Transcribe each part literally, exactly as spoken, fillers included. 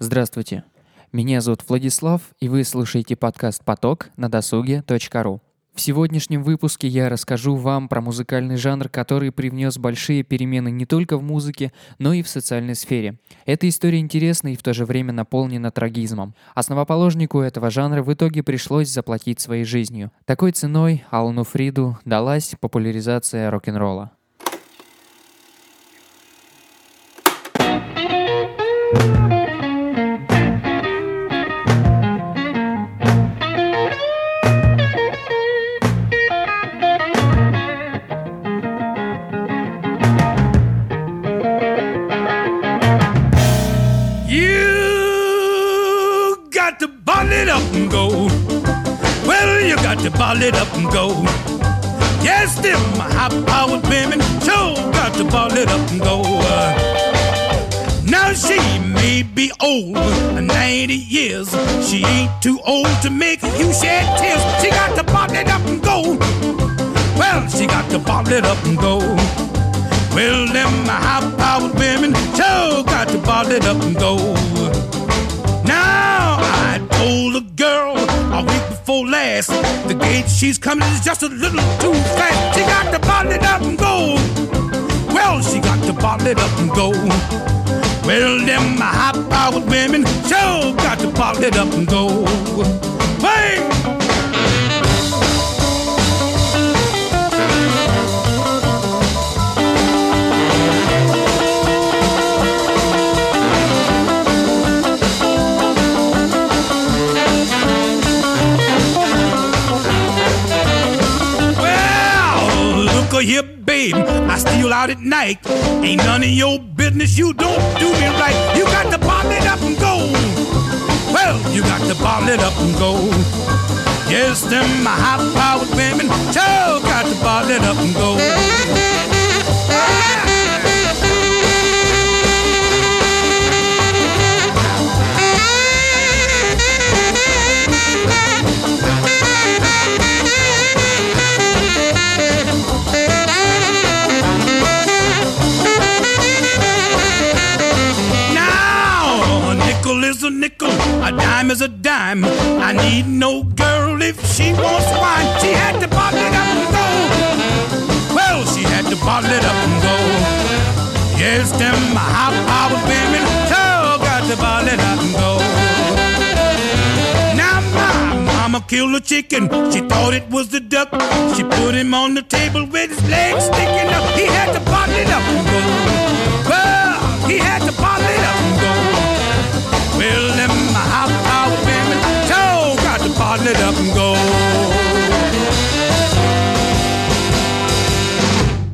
Здравствуйте, меня зовут Владислав, и вы слушаете подкаст «Поток» на досуге точка ру. В сегодняшнем выпуске я расскажу вам про музыкальный жанр, который привнес большие перемены не только в музыке, но и в социальной сфере. Эта история интересна и в то же время наполнена трагизмом. Основоположнику этого жанра в итоге пришлось заплатить своей жизнью. Такой ценой Алану Фриду далась популяризация рок-н-ролла. Ball it up and go. Yes, them high-powered women sure got to ball it up and go. Now she may be old, ninety years. She ain't too old to make you shed tears. She got to ball it up and go. Well, she got to ball it up and go. Well, them high-powered women sure got to ball it up and go. Now I told a girl a week before last, the gate she's coming is just a little too fast. She got to bottle it up and go. Well, she got to bottle it up and go. Well, them high-powered women sure got to bottle it up and go. Hey! Here, babe, I steal out at night. Ain't none of your business, you don't do me right. You got to bottle it up and go. Well, you got to bottle it up and go. Yes, them high-powered women sure got to bottle it up and go. Ah! Is a nickel, a dime is a dime. I need no girl if she wants wine. She had to bottle it up and go. Well, she had to bottle it up and go. Yes, them high-powered women sure got to bottle it up and go. Now my mama killed a chicken. She thought it was the duck. She put him on the table with his legs sticking up. He had to bottle it up and go. Well, he had to bottle it up and go. Well, them high-powered women sure got to bottle it up and go.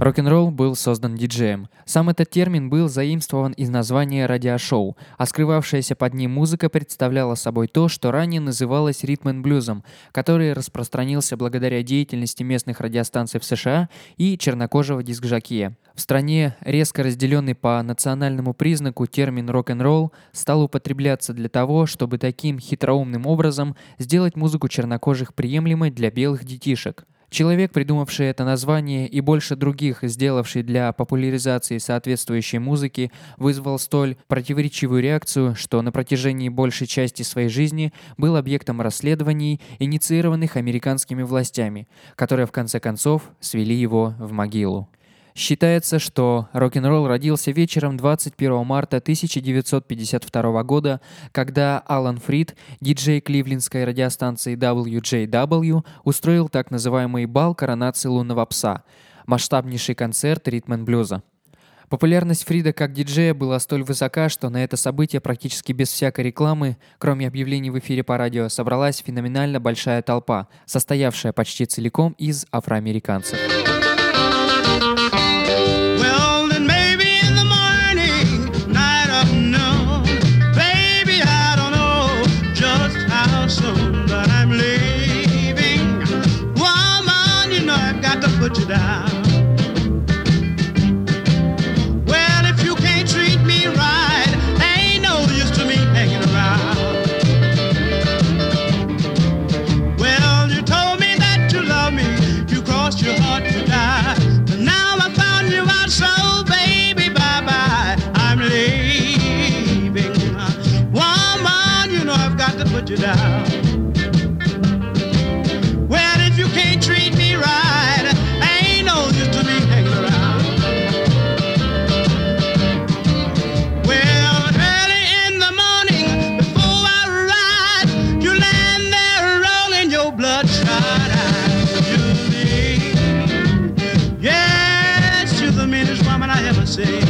Рок-н-ролл был создан диджеем. Сам этот термин был заимствован из названия радиошоу, а скрывавшаяся под ним музыка представляла собой то, что ранее называлось ритм-н-блюзом, который распространился благодаря деятельности местных радиостанций в США и чернокожего дискжокея. В стране, резко разделенный по национальному признаку, термин рок-н-ролл стал употребляться для того, чтобы таким хитроумным образом сделать музыку чернокожих приемлемой для белых детишек. Человек, придумавший это название и больше других, сделавший для популяризации соответствующей музыки, вызвал столь противоречивую реакцию, что на протяжении большей части своей жизни был объектом расследований, инициированных американскими властями, которые в конце концов свели его в могилу. Считается, что рок-н-ролл родился вечером двадцать первого марта тысяча девятьсот пятьдесят второго года, когда Алан Фрид, диджей кливлендской радиостанции дабл ю джей дабл ю, устроил так называемый бал коронации лунного пса, масштабнейший концерт ритм-н-блюза. Популярность Фрида как диджея была столь высока, что на это событие практически без всякой рекламы, кроме объявлений в эфире по радио, собралась феноменально большая толпа, состоявшая почти целиком из афроамериканцев. Put you down. Well, if you can't treat me right, ain't no use to me hanging around. Well, you told me that you love me, you crossed your heart. let you down. Well, if you can't treat me right, I ain't no use to be hanging around. Well, early in the morning, before I ride, you land there rolling your bloodshot eyes. You see, yes, you're the meanest woman I ever seen.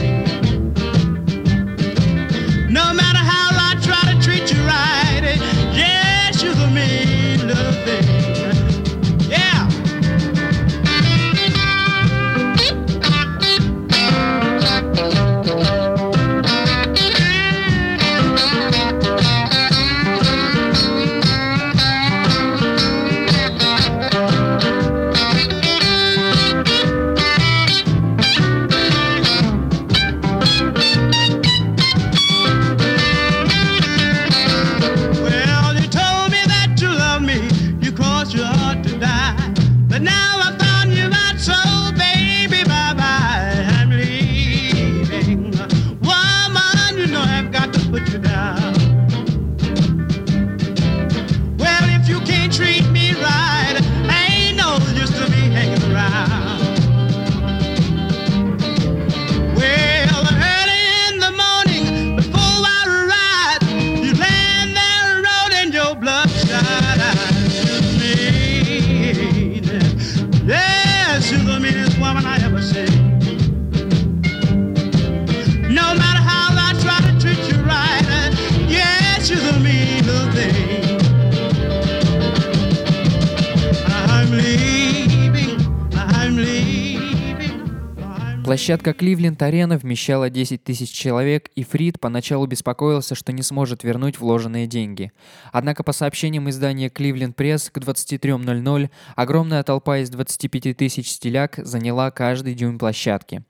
Площадка Кливленд-Арена вмещала десять тысяч человек, и Фрид поначалу беспокоился, что не сможет вернуть вложенные деньги. Однако, по сообщениям издания Кливленд Пресс, к двадцать три ноль ноль огромная толпа из двадцать пять тысяч стиляк заняла каждый дюйм площадки.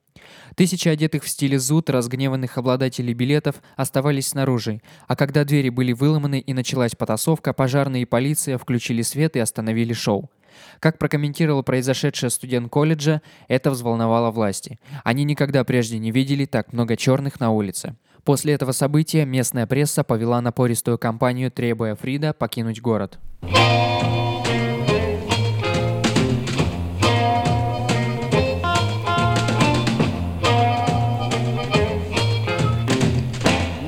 Тысячи одетых в стиле зуд разгневанных обладателей билетов оставались снаружи, а когда двери были выломаны и началась потасовка, пожарные и полиция включили свет и остановили шоу. Как прокомментировал произошедшее студент колледжа, это взволновало власти. Они никогда прежде не видели так много черных на улице. После этого события местная пресса повела напористую кампанию, требуя Фрида покинуть город.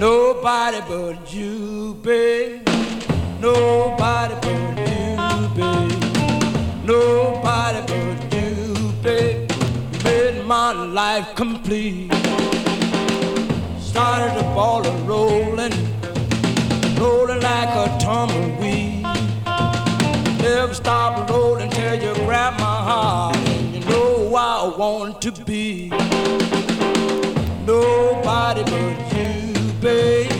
Nobody but you, babe. Nobody but you, babe. Nobody but you, babe. You made my life complete. Started the ball and rolling, rolling like a tumbleweed. Never stop rolling till you grab my heart. And you know where I want to be. Nobody but you, babe.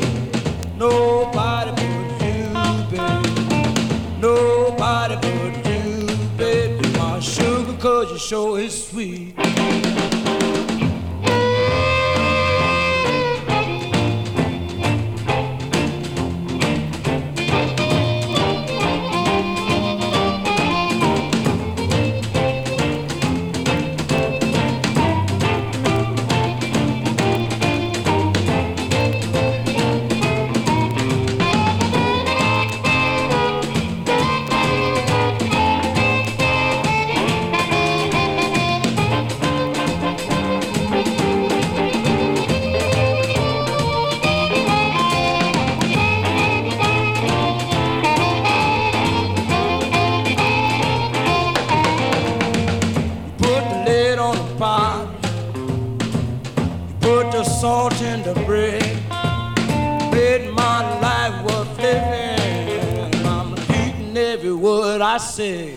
Nobody but you, babe. Nobody but you, babe. Sugar, 'cause you sure is sweet. Salt in the bread made my life worth living. I'm eating every word I say.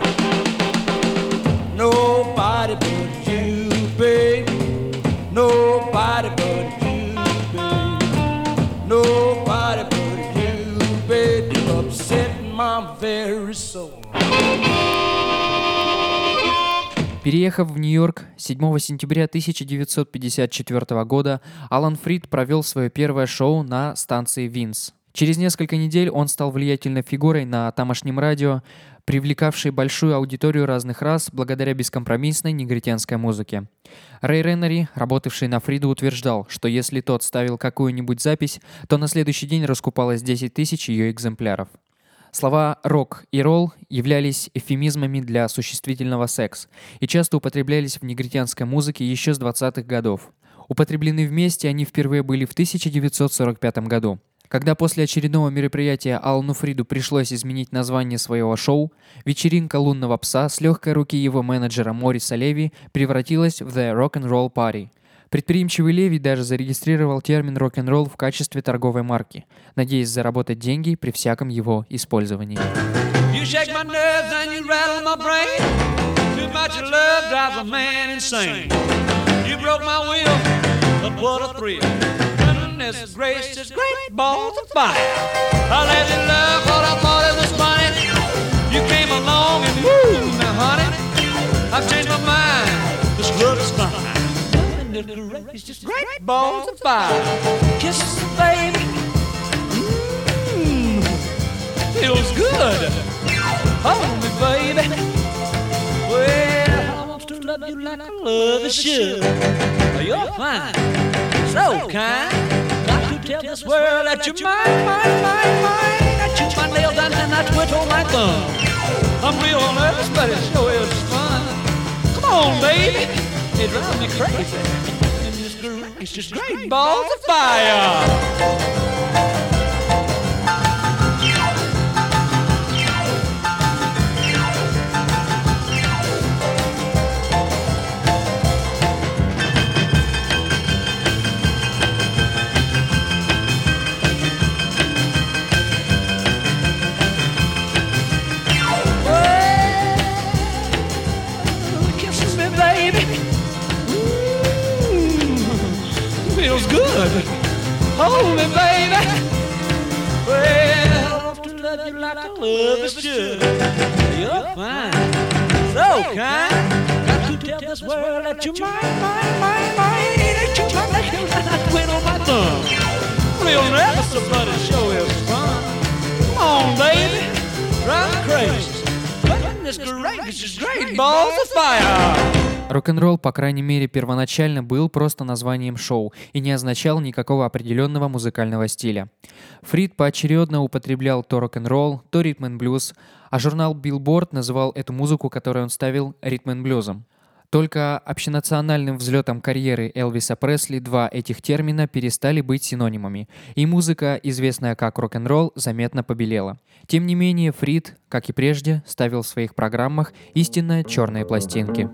Nobody but you, babe. Nobody but you, babe. Nobody but you, babe. You upset my very soul. Переехав в Нью-Йорк седьмого сентября тысяча девятьсот пятьдесят четвёртого года, Алан Фрид провел свое первое шоу на станции Винс. Через несколько недель он стал влиятельной фигурой на тамошнем радио, привлекавшей большую аудиторию разных рас благодаря бескомпромиссной негритянской музыке. Рэй Ренери, работавший на Фрида, утверждал, что если тот ставил какую-нибудь запись, то на следующий день раскупалось десять тысяч ее экземпляров. Слова «рок» и «ролл» являлись эвфемизмами для существительного «секс» и часто употреблялись в негритянской музыке еще с двадцатых годов. Употреблены вместе они впервые были в тысяча девятьсот сорок пятом году, когда после очередного мероприятия Алану Фриду пришлось изменить название своего шоу. Вечеринка «Лунного пса» с легкой руки его менеджера Мориса Леви превратилась в «The Rock'n'Roll Party». Предприимчивый Леви даже зарегистрировал термин «рок-н-ролл» в качестве торговой марки, надеясь заработать деньги при всяком его использовании. It's just great balls of fire. Kisses, baby. Mmm, feels good. Hold me, baby. Well, I want to love you like I love you should. You're fine, so kind. Got to tell this world that you're mine, mine, mine, mine. I chew my nails and then I twiddle my thumb. I'm real on earth, but it sure is fun. Come on, baby. It drives me crazy. It's just great balls of fire. Hold me, baby. Well, I want to love you like I love you should. You're fine, so kind. Got to tell this world that you're mine, mine, mine, mine. That you're mine, that you're mine. I quit on my thumb. Real never so bloody show is fun. Come on, baby, drive me crazy. But this great, this is great balls of fire. Рок-н-ролл, по крайней мере, первоначально был просто названием шоу и не означал никакого определенного музыкального стиля. Фрид поочередно употреблял то рок-н-ролл, то ритм-н-блюз, а журнал Billboard называл эту музыку, которую он ставил, ритм-н-блюзом. Только общенациональным взлетом карьеры Элвиса Пресли два этих термина перестали быть синонимами, и музыка, известная как рок-н-ролл, заметно побелела. Тем не менее, Фрид, как и прежде, ставил в своих программах истинно черные пластинки.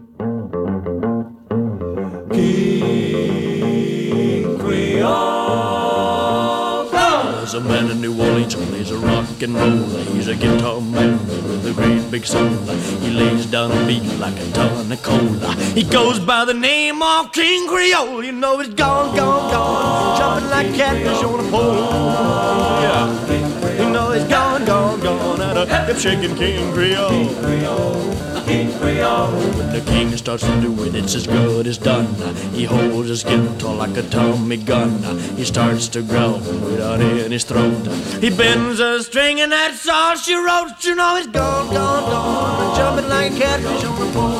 King Creole. There's a man in New Orleans, he's a rock and roller, he's a guitar man with a great big soul. He lays down a beat like a tonic cola. He goes by the name of King Creole. You know he's gone, gone, gone, jumping like catfish on a pole. Yeah, you know he's gone, gone, gone, and a hip shaking King Creole. When the king starts to do it, it's as good as done. He holds his guitar like a Tommy gun. He starts to growl without in his throat. He bends a string and that's all she wrote. You know he's gone, gone, gone, jumping like a catfish on the pole.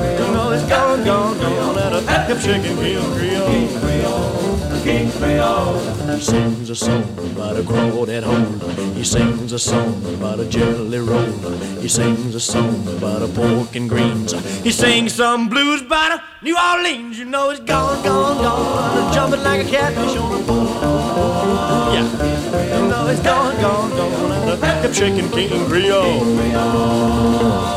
You know he's gone, gone, gone, and a hip-shaking Creole. King Creole. He sings a song about a crawdad hole. He sings a song about a jelly roll. He sings a song about a pork and greens. He sings some blues about a New Orleans. You know he's gone, gone, gone, jumping like a catfish on a pole. Yeah, you know he's gone, gone, gone, and a hip-shaking King Creole. King Creole.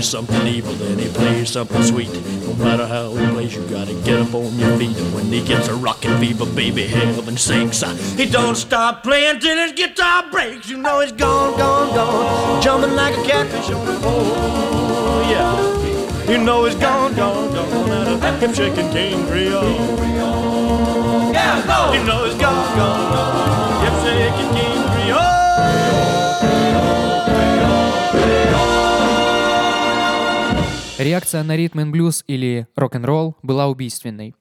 Something evil, then he plays something sweet. No matter how he plays, you gotta get up on your feet. And when he gets a rockin' fever, baby, heaven sinks. He don't stop playing till his guitar breaks. You know he's gone, gone, gone, jumping like a catfish on the pole. Yeah, you know he's gone, gone, gone, and a hip-shaking King Creole. Yeah, go! You know he's gone, gone, gone, hip-shaking King Creole. Реакция на ритм-н-блюз или рок-н-ролл была убийственной.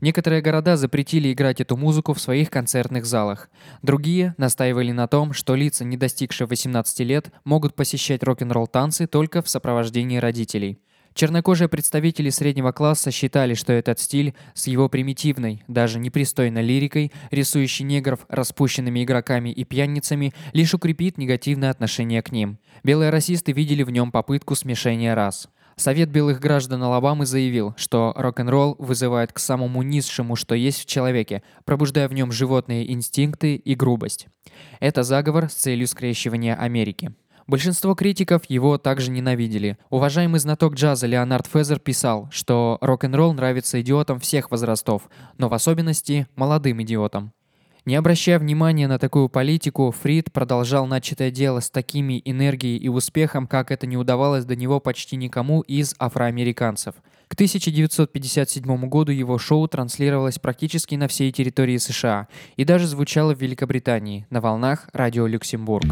Некоторые города запретили играть эту музыку в своих концертных залах. Другие настаивали на том, что лица, не достигшие восемнадцати лет, могут посещать рок-н-ролл-танцы только в сопровождении родителей. Чернокожие представители среднего класса считали, что этот стиль с его примитивной, даже непристойной лирикой, рисующей негров распущенными игроками и пьяницами, лишь укрепит негативное отношение к ним. Белые расисты видели в нем попытку смешения рас. Совет белых граждан Алабамы заявил, что рок-н-ролл вызывает к самому низшему, что есть в человеке, пробуждая в нем животные инстинкты и грубость. Это заговор с целью скрещивания Америки. Большинство критиков его также ненавидели. Уважаемый знаток джаза Леонард Фезер писал, что рок-н-ролл нравится идиотам всех возрастов, но в особенности молодым идиотам. Не обращая внимания на такую политику, Фрид продолжал начатое дело с такими энергией и успехом, как это не удавалось до него почти никому из афроамериканцев. К тысяча девятьсот пятьдесят седьмому году его шоу транслировалось практически на всей территории США и даже звучало в Великобритании на волнах радио Люксембург.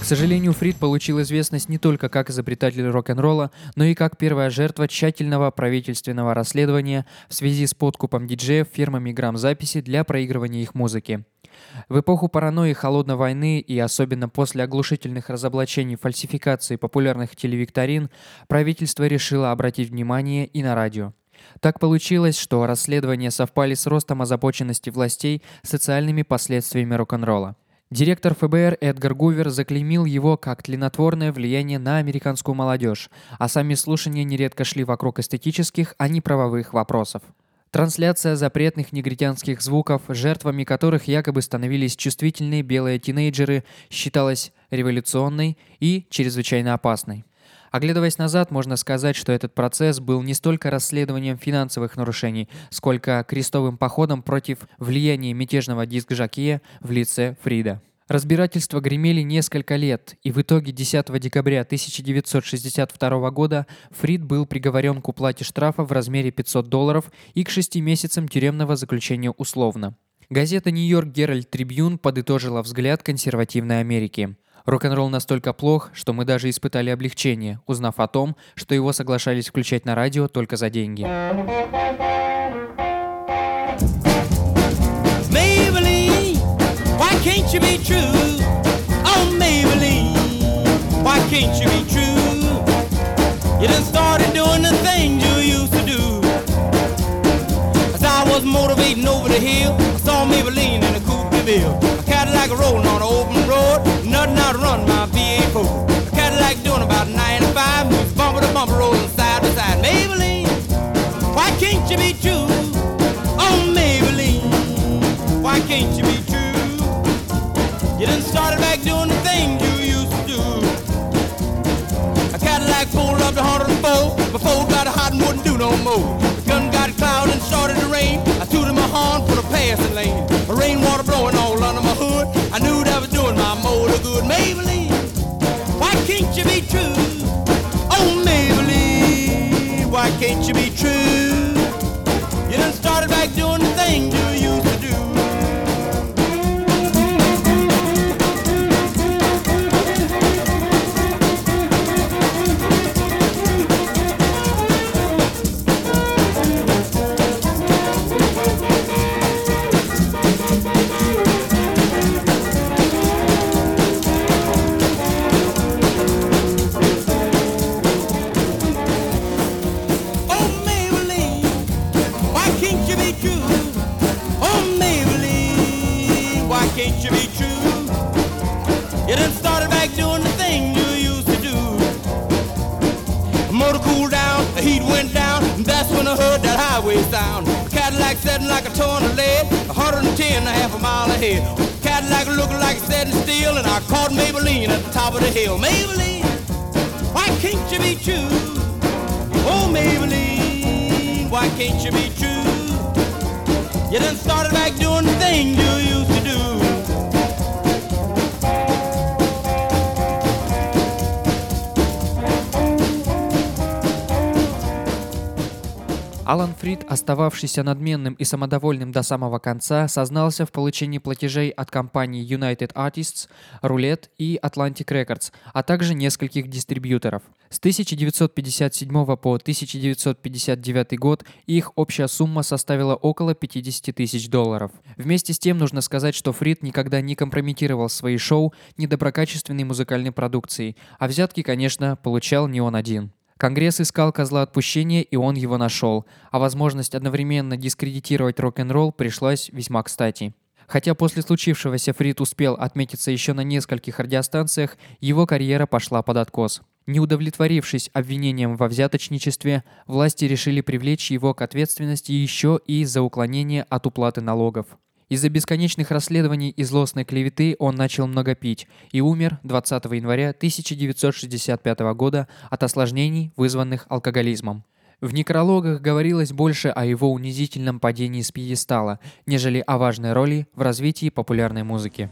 К сожалению, Фрид получил известность не только как изобретатель рок-н-ролла, но и как первая жертва тщательного правительственного расследования в связи с подкупом диджеев фирмами грамзаписи для проигрывания их музыки. В эпоху паранойи, холодной войны и особенно после оглушительных разоблачений фальсификации популярных телевикторин правительство решило обратить внимание и на радио. Так получилось, что расследования совпали с ростом озабоченности властей социальными последствиями рок-н-ролла. Директор эф бэ эр Эдгар Гувер заклеймил его как тленотворное влияние на американскую молодежь, а сами слушания нередко шли вокруг эстетических, а не правовых вопросов. Трансляция запретных негритянских звуков, жертвами которых якобы становились чувствительные белые тинейджеры, считалась революционной и чрезвычайно опасной. Оглядываясь назад, можно сказать, что этот процесс был не столько расследованием финансовых нарушений, сколько крестовым походом против влияния мятежного диск-жокея в лице Фрида. Разбирательства гремели несколько лет, и в итоге десятого декабря тысяча девятьсот шестьдесят второго года Фрид был приговорен к уплате штрафа в размере пятьсот долларов и к шести месяцам тюремного заключения условно. Газета «Нью-Йорк Геральд Трибьюн» подытожила взгляд консервативной Америки. Рок-н-ролл настолько плох, что мы даже испытали облегчение, узнав о том, что его соглашались включать на радио только за деньги. Cadillac rolling on an open road, nothing I run my V eight four. Cadillac doing about ninety-five, moves bumper to bumper, rolling side to side. Maybelline, why can't you be true? Oh Maybelline, why can't you be true? You done started back doing the thing you used to do. A Cadillac pulled up the hundred. Motor cooled down, the heat went down, and that's when I heard that highway sound. Cadillac setting like a torn of lead, one hundred ten and a half a mile ahead. Cadillac looking like it's setting still, and I caught Maybelline at the top of the hill. Maybelline, why can't you be true? Oh, Maybelline, why can't you be true? You done started back doing the thing you used to do. Алан Фрид, остававшийся надменным и самодовольным до самого конца, сознался в получении платежей от компаний United Artists, Roulette и Atlantic Records, а также нескольких дистрибьюторов. С тысяча девятьсот пятьдесят седьмого по тысяча девятьсот пятьдесят девятый год их общая сумма составила около пятьдесят тысяч долларов. Вместе с тем нужно сказать, что Фрид никогда не компрометировал свои шоу недоброкачественной музыкальной продукцией, а взятки, конечно, получал не он один. Конгресс искал козла отпущения, и он его нашел, а возможность одновременно дискредитировать рок-н-ролл пришлась весьма кстати. Хотя после случившегося Фрид успел отметиться еще на нескольких радиостанциях, его карьера пошла под откос. Не удовлетворившись обвинением во взяточничестве, власти решили привлечь его к ответственности еще и за уклонение от уплаты налогов. Из-за бесконечных расследований и злостной клеветы он начал много пить и умер двадцатого января тысяча девятьсот шестьдесят пятого года от осложнений, вызванных алкоголизмом. В некрологах говорилось больше о его унизительном падении с пьедестала, нежели о важной роли в развитии популярной музыки.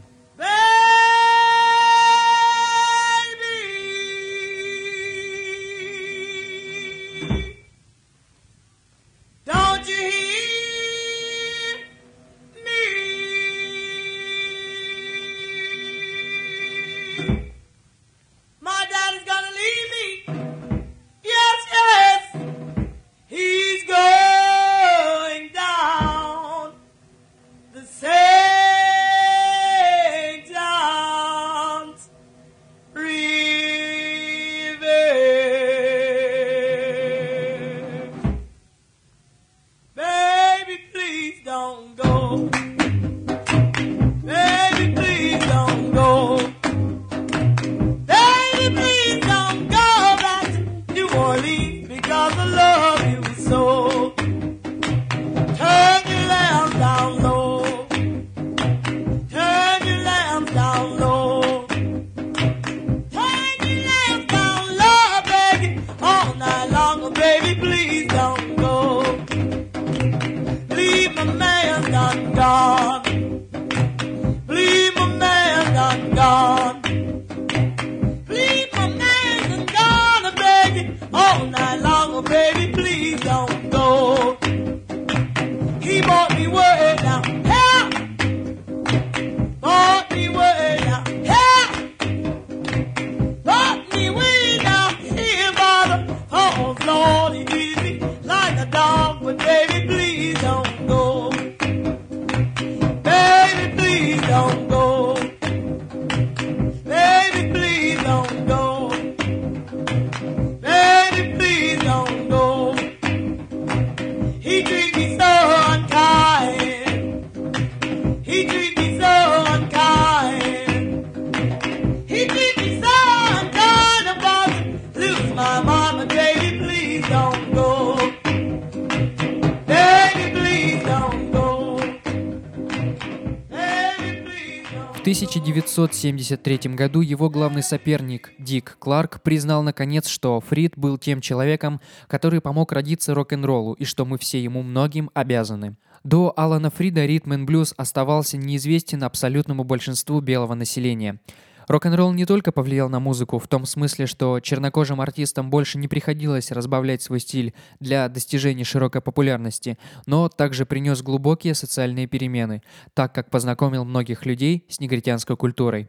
в тысяча девятьсот семьдесят третьем году его главный соперник Дик Кларк признал наконец, что Фрид был тем человеком, который помог родиться рок-н-роллу и что мы все ему многим обязаны. До Алана Фрида ритм и блюз оставался неизвестен абсолютному большинству белого населения. Рок-н-ролл не только повлиял на музыку в том смысле, что чернокожим артистам больше не приходилось разбавлять свой стиль для достижения широкой популярности, но также принес глубокие социальные перемены, так как познакомил многих людей с негритянской культурой.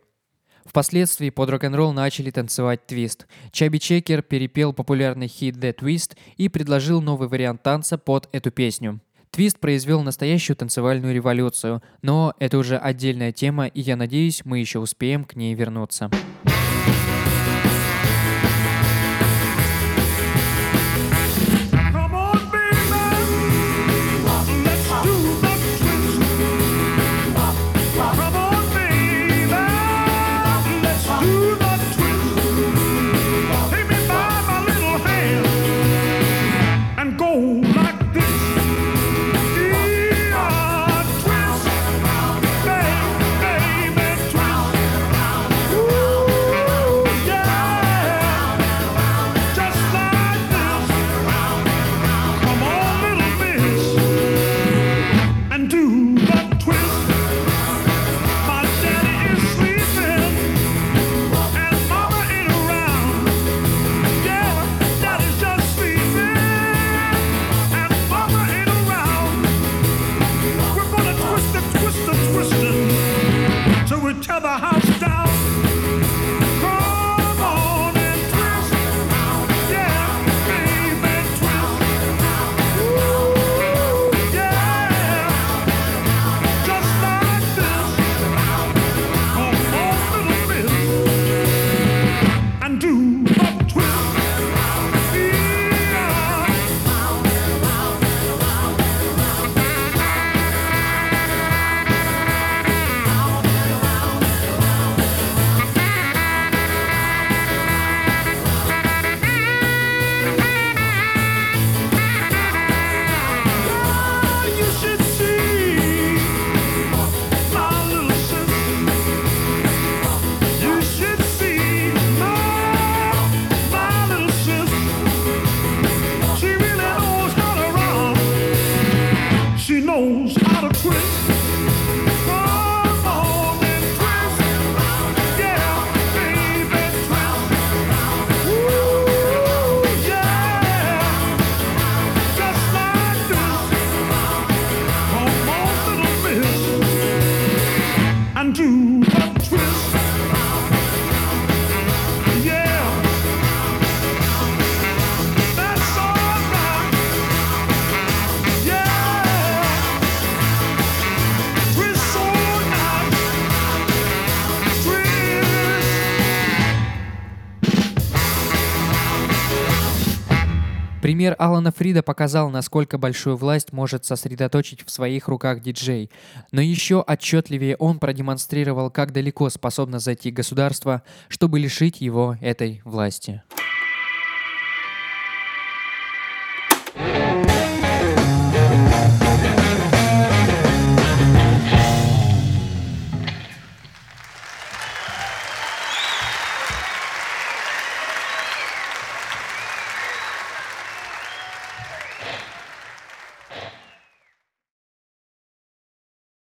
Впоследствии под рок-н-ролл начали танцевать твист. Чаби Чекер перепел популярный хит «The Twist» и предложил новый вариант танца под эту песню. Твист произвел настоящую танцевальную революцию, но это уже отдельная тема, и я надеюсь, мы еще успеем к ней вернуться. Пример Алана Фрида показал, насколько большую власть может сосредоточить в своих руках диджей, но еще отчетливее он продемонстрировал, как далеко способно зайти государство, чтобы лишить его этой власти.